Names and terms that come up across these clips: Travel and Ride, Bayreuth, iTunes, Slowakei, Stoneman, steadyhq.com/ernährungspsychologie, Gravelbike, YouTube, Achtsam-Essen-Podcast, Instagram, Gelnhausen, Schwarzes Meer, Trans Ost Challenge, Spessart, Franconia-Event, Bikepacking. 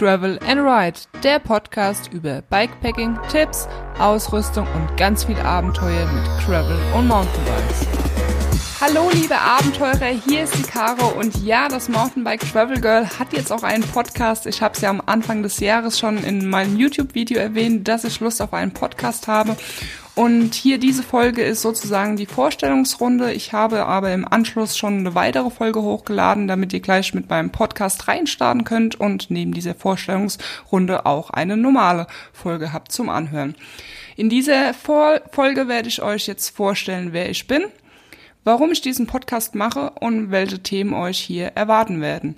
Travel and Ride, der Podcast über Bikepacking, Tipps, Ausrüstung und ganz viel Abenteuer mit Travel und Mountainbikes. Hallo liebe Abenteurer, hier ist die Caro und ja, das Mountainbike Travel Girl hat jetzt auch einen Podcast. Ich habe es ja am Anfang des Jahres schon in meinem YouTube-Video erwähnt, dass ich Lust auf einen Podcast habe. Und hier diese Folge ist sozusagen die Vorstellungsrunde. Ich habe aber im Anschluss schon eine weitere Folge hochgeladen, damit ihr gleich mit meinem Podcast reinstarten könnt und neben dieser Vorstellungsrunde auch eine normale Folge habt zum Anhören. In dieser Folge werde ich euch jetzt vorstellen, wer ich bin, warum ich diesen Podcast mache und welche Themen euch hier erwarten werden.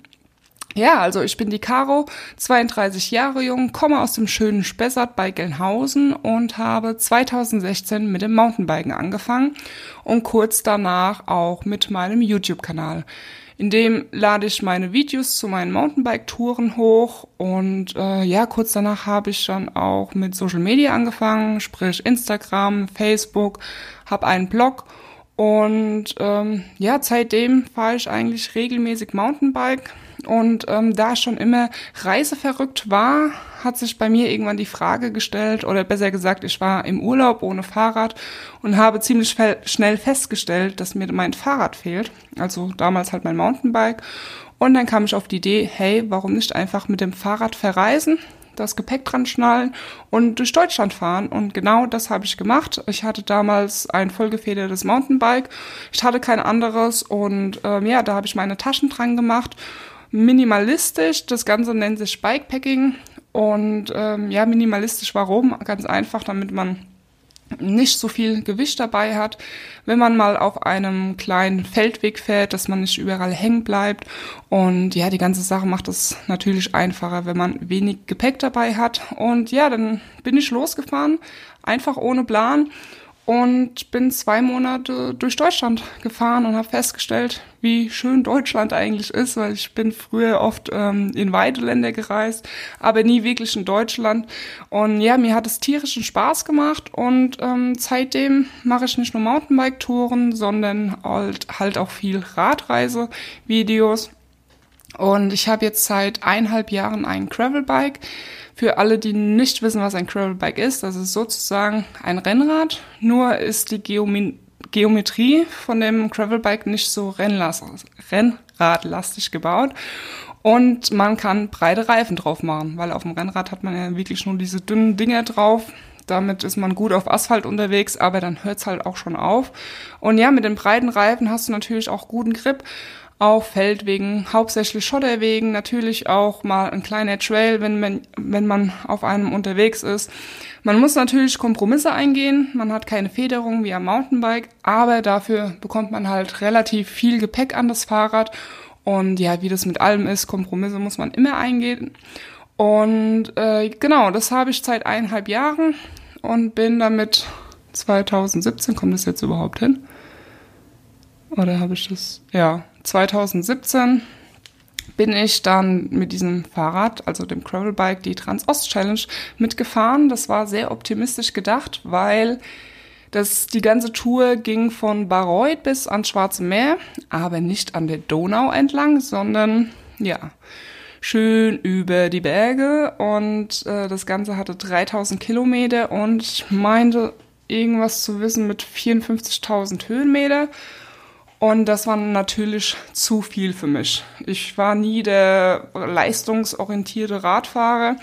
Ja, also ich bin die Caro, 32 Jahre jung, komme aus dem schönen Spessart bei Gelnhausen und habe 2016 mit dem Mountainbiken angefangen und kurz danach auch mit meinem YouTube-Kanal. In dem lade ich meine Videos zu meinen Mountainbike-Touren hoch und kurz danach habe ich dann auch mit Social Media angefangen, sprich Instagram, Facebook, habe einen Blog. Und seitdem fahre ich eigentlich regelmäßig Mountainbike und da ich schon immer reiseverrückt war, hat sich bei mir irgendwann die Frage gestellt, oder besser gesagt, ich war im Urlaub ohne Fahrrad und habe ziemlich schnell festgestellt, dass mir mein Fahrrad fehlt, also damals halt mein Mountainbike. Und dann kam ich auf die Idee, hey, warum nicht einfach mit dem Fahrrad verreisen? Das Gepäck dran schnallen und durch Deutschland fahren. Und genau das habe ich gemacht. Ich hatte damals ein vollgefedertes Mountainbike. Ich hatte kein anderes und da habe ich meine Taschen dran gemacht. Minimalistisch, das Ganze nennt sich Bikepacking. Und minimalistisch warum? Ganz einfach, damit man nicht so viel Gewicht dabei hat, wenn man mal auf einem kleinen Feldweg fährt, dass man nicht überall hängen bleibt. Und ja, die ganze Sache macht es natürlich einfacher, wenn man wenig Gepäck dabei hat. Und ja, dann bin ich losgefahren, einfach ohne Plan und bin 2 Monate durch Deutschland gefahren und habe festgestellt, wie schön Deutschland eigentlich ist, weil ich bin früher oft in Weideländer gereist, aber nie wirklich in Deutschland. Und ja, mir hat es tierischen Spaß gemacht und seitdem mache ich nicht nur Mountainbike-Touren, sondern halt auch viel Radreise-Videos. Und ich habe jetzt seit 1,5 Jahren ein Gravelbike. Für alle, die nicht wissen, was ein Gravelbike ist, das ist sozusagen ein Rennrad, nur ist die Geometrie von dem Gravelbike nicht so rennradlastig gebaut. Und man kann breite Reifen drauf machen, weil auf dem Rennrad hat man ja wirklich nur diese dünnen Dinger drauf. Damit ist man gut auf Asphalt unterwegs, aber dann hört es halt auch schon auf. Und ja, mit den breiten Reifen hast du natürlich auch guten Grip. Auf Feldwegen, hauptsächlich Schotterwegen, natürlich auch mal ein kleiner Trail, wenn man auf einem unterwegs ist. Man muss natürlich Kompromisse eingehen, man hat keine Federung wie am Mountainbike, aber dafür bekommt man halt relativ viel Gepäck an das Fahrrad. Und ja, wie das mit allem ist, Kompromisse muss man immer eingehen. Und das habe ich seit 1,5 Jahren und bin damit 2017, kommt das jetzt überhaupt hin? Oder habe ich das? Ja, 2017 bin ich dann mit diesem Fahrrad, also dem Gravelbike, die Trans Ost Challenge mitgefahren. Das war sehr optimistisch gedacht, weil die ganze Tour ging von Bayreuth bis ans Schwarze Meer, aber nicht an der Donau entlang, sondern ja, schön über die Berge. Und das Ganze hatte 3000 Kilometer und ich meinte irgendwas zu wissen mit 54.000 Höhenmeter. Und das war natürlich zu viel für mich. Ich war nie der leistungsorientierte Radfahrer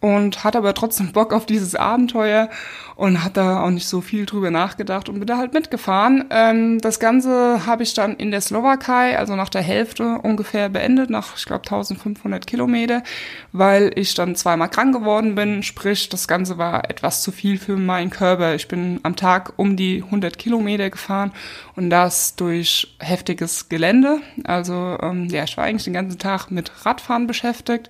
und hatte aber trotzdem Bock auf dieses Abenteuer und hatte da auch nicht so viel drüber nachgedacht und bin da halt mitgefahren. Das Ganze habe ich dann in der Slowakei, also nach der Hälfte ungefähr beendet, nach, ich glaube, 1500 Kilometer, weil ich dann 2-mal krank geworden bin. Sprich, das Ganze war etwas zu viel für meinen Körper. Ich bin am Tag um die 100 Kilometer gefahren und das durch heftiges Gelände. Also ich war eigentlich den ganzen Tag mit Radfahren beschäftigt.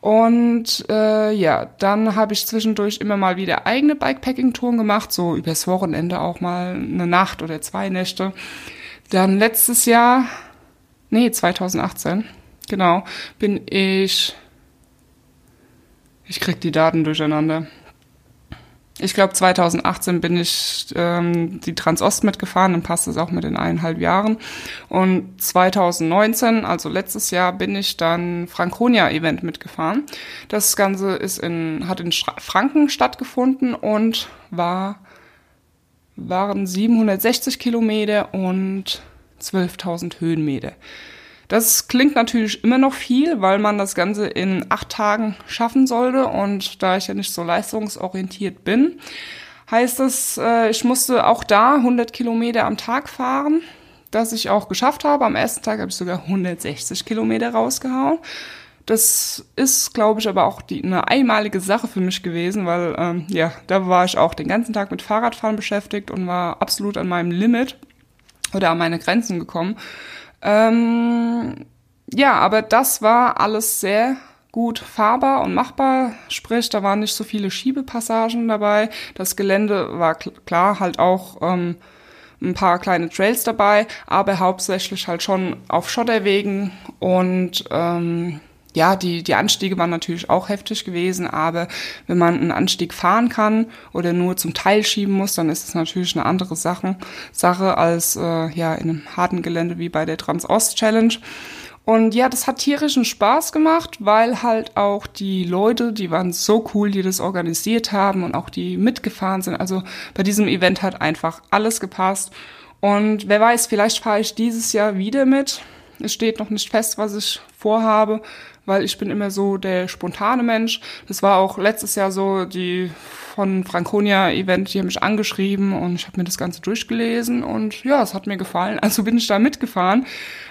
Und dann habe ich zwischendurch immer mal wieder eigene Bikepacking-Touren gemacht, so übers Wochenende auch mal eine Nacht oder 2 Nächte. Dann 2018, genau, bin ich krieg die Daten durcheinander. Ich glaube, 2018 bin ich die Trans Ost mitgefahren, dann passt es auch mit den 1,5 Jahren. Und 2019, also letztes Jahr, bin ich dann Franconia-Event mitgefahren. Das Ganze hat in Franken stattgefunden und waren 760 Kilometer und 12.000 Höhenmeter. Das klingt natürlich immer noch viel, weil man das Ganze in 8 Tagen schaffen sollte. Und da ich ja nicht so leistungsorientiert bin, heißt das, ich musste auch da 100 Kilometer am Tag fahren, das ich auch geschafft habe. Am ersten Tag habe ich sogar 160 Kilometer rausgehauen. Das ist, glaube ich, aber auch eine einmalige Sache für mich gewesen, weil da war ich auch den ganzen Tag mit Fahrradfahren beschäftigt und war absolut an meinem Limit oder an meine Grenzen gekommen. Aber das war alles sehr gut fahrbar und machbar, sprich, da waren nicht so viele Schiebepassagen dabei. Das Gelände war klar halt auch ein paar kleine Trails dabei, aber hauptsächlich halt schon auf Schotterwegen und die Anstiege waren natürlich auch heftig gewesen, aber wenn man einen Anstieg fahren kann oder nur zum Teil schieben muss, dann ist es natürlich eine andere Sache als in einem harten Gelände wie bei der Trans Ost Challenge. Und ja, das hat tierischen Spaß gemacht, weil halt auch die Leute, die waren so cool, die das organisiert haben und auch die mitgefahren sind. Also bei diesem Event hat einfach alles gepasst. Und wer weiß, vielleicht fahre ich dieses Jahr wieder mit. Es steht noch nicht fest, was ich vorhabe, weil ich bin immer so der spontane Mensch. Das war auch letztes Jahr so, die von Franconia-Event, die haben mich angeschrieben und ich habe mir das Ganze durchgelesen und ja, es hat mir gefallen, also bin ich da mitgefahren.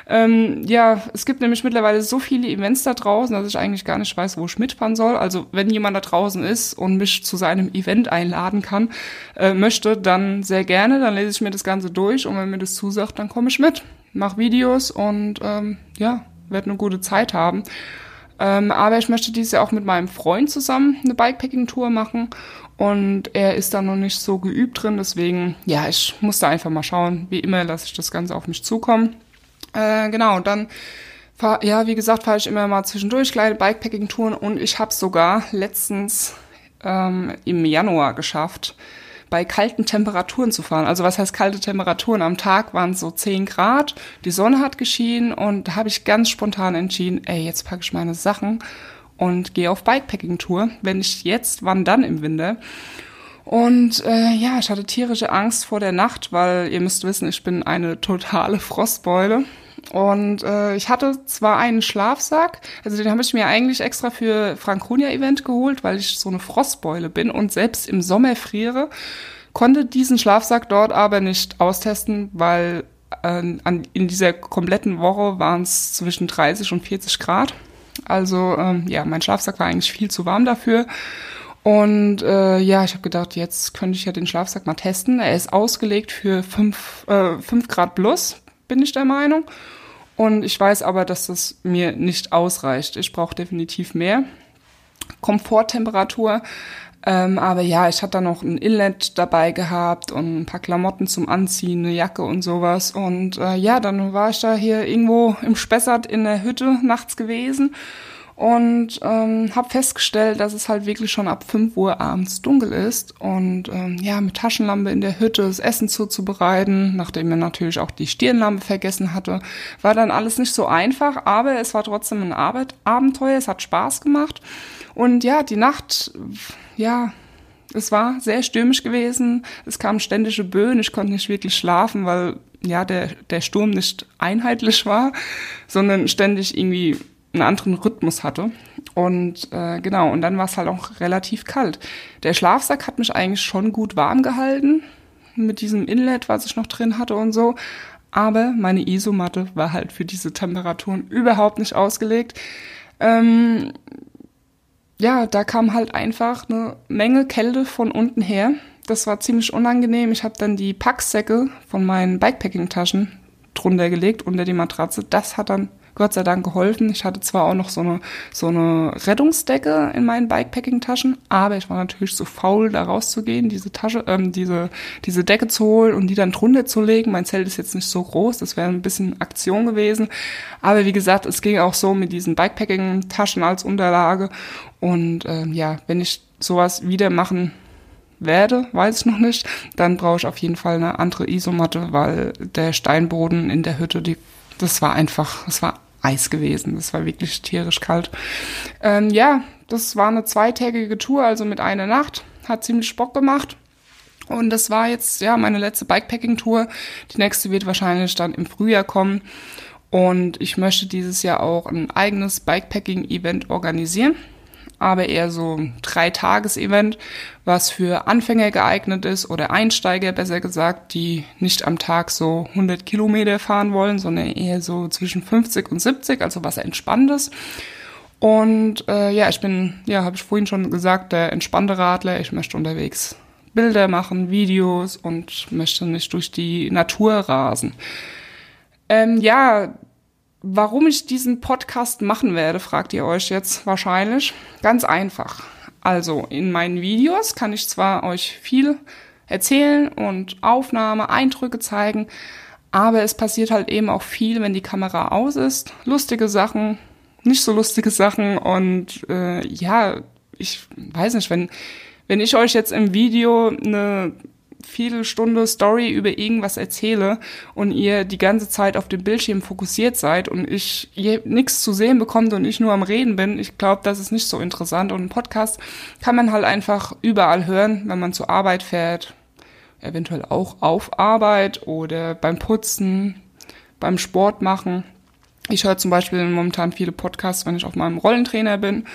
Es gibt nämlich mittlerweile so viele Events da draußen, dass ich eigentlich gar nicht weiß, wo ich mitfahren soll. Also wenn jemand da draußen ist und mich zu seinem Event einladen kann, möchte, dann sehr gerne, dann lese ich mir das Ganze durch und wenn mir das zusagt, dann komme ich mit, mache Videos und werde eine gute Zeit haben. Aber ich möchte dieses Jahr auch mit meinem Freund zusammen eine Bikepacking-Tour machen und er ist da noch nicht so geübt drin, deswegen, ich muss da einfach mal schauen. Wie immer lasse ich das Ganze auf mich zukommen. Dann fahre ich immer mal zwischendurch kleine Bikepacking-Touren und ich habe es sogar letztens im Januar geschafft, bei kalten Temperaturen zu fahren. Also was heißt kalte Temperaturen? Am Tag waren es so 10 Grad, die Sonne hat geschienen und da habe ich ganz spontan entschieden, jetzt packe ich meine Sachen und gehe auf Bikepacking-Tour. Wenn nicht jetzt, wann dann im Winter? Und ich hatte tierische Angst vor der Nacht, weil ihr müsst wissen, ich bin eine totale Frostbeule. Und ich hatte zwar einen Schlafsack, also den habe ich mir eigentlich extra für Franconia-Event geholt, weil ich so eine Frostbeule bin und selbst im Sommer friere, konnte diesen Schlafsack dort aber nicht austesten, weil in dieser kompletten Woche waren es zwischen 30 und 40 Grad. Also mein Schlafsack war eigentlich viel zu warm dafür. Und ich habe gedacht, jetzt könnte ich ja den Schlafsack mal testen. Er ist ausgelegt für 5 Grad plus, bin ich der Meinung. Und ich weiß aber, dass das mir nicht ausreicht. Ich brauche definitiv mehr Komforttemperatur. Ich hatte da noch ein Inlet dabei gehabt und ein paar Klamotten zum Anziehen, eine Jacke und sowas. Und dann war ich da hier irgendwo im Spessart in der Hütte nachts gewesen und habe festgestellt, dass es halt wirklich schon ab 5 Uhr abends dunkel ist. Und mit Taschenlampe in der Hütte das Essen zuzubereiten, nachdem er natürlich auch die Stirnlampe vergessen hatte, war dann alles nicht so einfach, aber es war trotzdem ein Abenteuer, es hat Spaß gemacht. Und die Nacht, es war sehr stürmisch gewesen, es kamen ständige Böen, ich konnte nicht wirklich schlafen, weil der Sturm nicht einheitlich war, sondern ständig irgendwie einen anderen Rhythmus hatte. Und und dann war es halt auch relativ kalt. Der Schlafsack hat mich eigentlich schon gut warm gehalten, mit diesem Inlet, was ich noch drin hatte und so. Aber meine Isomatte war halt für diese Temperaturen überhaupt nicht ausgelegt. Da kam halt einfach eine Menge Kälte von unten her. Das war ziemlich unangenehm. Ich habe dann die Packsäcke von meinen Bikepacking-Taschen drunter gelegt, unter die Matratze. Das hat dann Gott sei Dank geholfen. Ich hatte zwar auch noch so eine Rettungsdecke in meinen Bikepacking-Taschen, aber ich war natürlich so faul, da rauszugehen, diese Decke zu holen und die dann drunter zu legen. Mein Zelt ist jetzt nicht so groß, das wäre ein bisschen Aktion gewesen. Aber wie gesagt, es ging auch so mit diesen Bikepacking-Taschen als Unterlage. Und wenn ich sowas wieder machen werde, weiß ich noch nicht, dann brauche ich auf jeden Fall eine andere Isomatte, weil der Steinboden in der Hütte, das war einfach, es war Eis gewesen, das war wirklich tierisch kalt. Ja, das war eine zweitägige Tour, also mit einer Nacht, hat ziemlich Bock gemacht. Und das war jetzt ja meine letzte Bikepacking-Tour. Die nächste wird wahrscheinlich dann im Frühjahr kommen. Und ich möchte dieses Jahr auch ein eigenes Bikepacking-Event organisieren, aber eher so ein 3-Tages-Event, was für Anfänger geeignet ist oder Einsteiger, besser gesagt, die nicht am Tag so 100 Kilometer fahren wollen, sondern eher so zwischen 50 und 70, also was Entspanntes. Und ja, ich bin, ja, habe ich vorhin schon gesagt, der entspannte Radler. Ich möchte unterwegs Bilder machen, Videos und möchte nicht durch die Natur rasen. Ja, warum ich diesen Podcast machen werde, fragt ihr euch jetzt wahrscheinlich. Ganz einfach. Also in meinen Videos kann ich zwar euch viel erzählen und Aufnahme, Eindrücke zeigen, aber es passiert halt eben auch viel, wenn die Kamera aus ist. Lustige Sachen, nicht so lustige Sachen und ja, ich weiß nicht, wenn ich euch jetzt im Video eine Viertelstunde Story über irgendwas erzähle und ihr die ganze Zeit auf dem Bildschirm fokussiert seid und ihr nichts zu sehen bekommt und ich nur am Reden bin, ich glaube, das ist nicht so interessant. Und einen Podcast kann man halt einfach überall hören, wenn man zur Arbeit fährt, eventuell auch auf Arbeit oder beim Putzen, beim Sport machen. Ich höre zum Beispiel momentan viele Podcasts, wenn ich auf meinem Rollentrainer bin.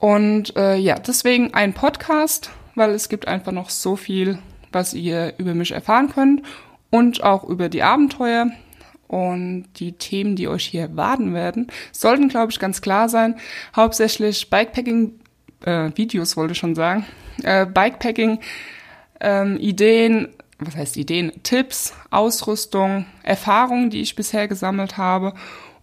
Und ja, deswegen ein Podcast, weil es gibt einfach noch so viel, was ihr über mich erfahren könnt und auch über die Abenteuer und die Themen, die euch hier erwarten werden, sollten, glaube ich, ganz klar sein. Hauptsächlich Bikepacking-Videos wollte ich schon sagen, Bikepacking-Ideen, was heißt Ideen? Tipps, Ausrüstung, Erfahrungen, die ich bisher gesammelt habe.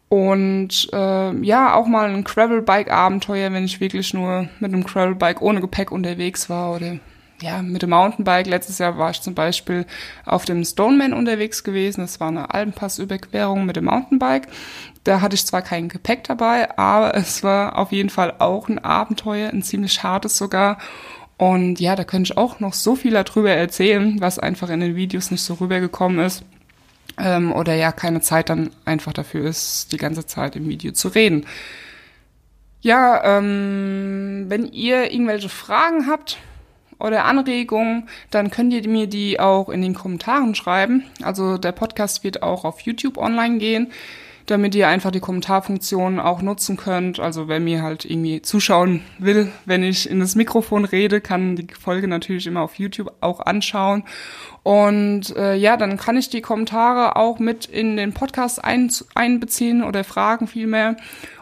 Und ja, auch mal ein Gravelbike-Abenteuer, wenn ich wirklich nur mit einem Gravelbike ohne Gepäck unterwegs war oder ja, mit dem Mountainbike. Letztes Jahr war ich zum Beispiel auf dem Stoneman unterwegs gewesen. Das war eine Alpenpassüberquerung mit dem Mountainbike. Da hatte ich zwar kein Gepäck dabei, aber es war auf jeden Fall auch ein Abenteuer, ein ziemlich hartes sogar. Und ja, da könnte ich auch noch so viel darüber erzählen, was einfach in den Videos nicht so rübergekommen ist. Oder ja, keine Zeit dann einfach dafür ist, die ganze Zeit im Video zu reden. Ja, wenn ihr irgendwelche Fragen habt oder Anregungen, dann könnt ihr mir die auch in den Kommentaren schreiben. Also der Podcast wird auch auf YouTube online gehen, damit ihr einfach die Kommentarfunktion auch nutzen könnt. Also wer mir halt irgendwie zuschauen will, wenn ich in das Mikrofon rede, kann die Folge natürlich immer auf YouTube auch anschauen. Und ja, dann kann ich die Kommentare auch mit in den Podcast einbeziehen oder Fragen vielmehr.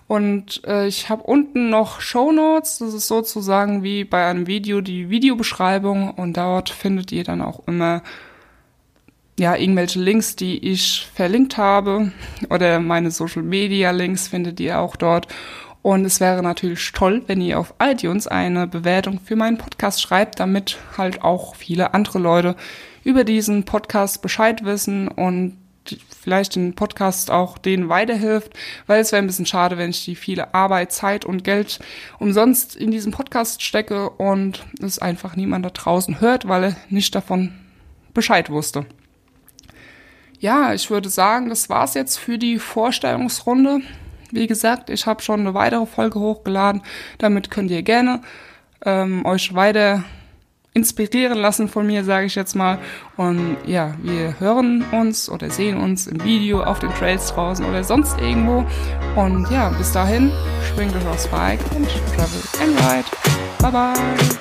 Und ich habe unten noch Shownotes, das ist sozusagen wie bei einem Video die Videobeschreibung. Und dort findet ihr dann auch immer ja, irgendwelche Links, die ich verlinkt habe oder meine Social-Media-Links findet ihr auch dort. Und es wäre natürlich toll, wenn ihr auf iTunes eine Bewertung für meinen Podcast schreibt, damit halt auch viele andere Leute über diesen Podcast Bescheid wissen und vielleicht den Podcast auch denen weiterhilft, weil es wäre ein bisschen schade, wenn ich die viele Arbeit, Zeit und Geld umsonst in diesen Podcast stecke und es einfach niemand da draußen hört, weil er nicht davon Bescheid wusste. Ja, ich würde sagen, das war's jetzt für die Vorstellungsrunde. Wie gesagt, ich habe schon eine weitere Folge hochgeladen. Damit könnt ihr gerne euch weiter inspirieren lassen von mir, sage ich jetzt mal. Und ja, wir hören uns oder sehen uns im Video, auf den Trails draußen oder sonst irgendwo. Und ja, bis dahin, schwingt euch aufs Bike und travel and ride. Bye bye!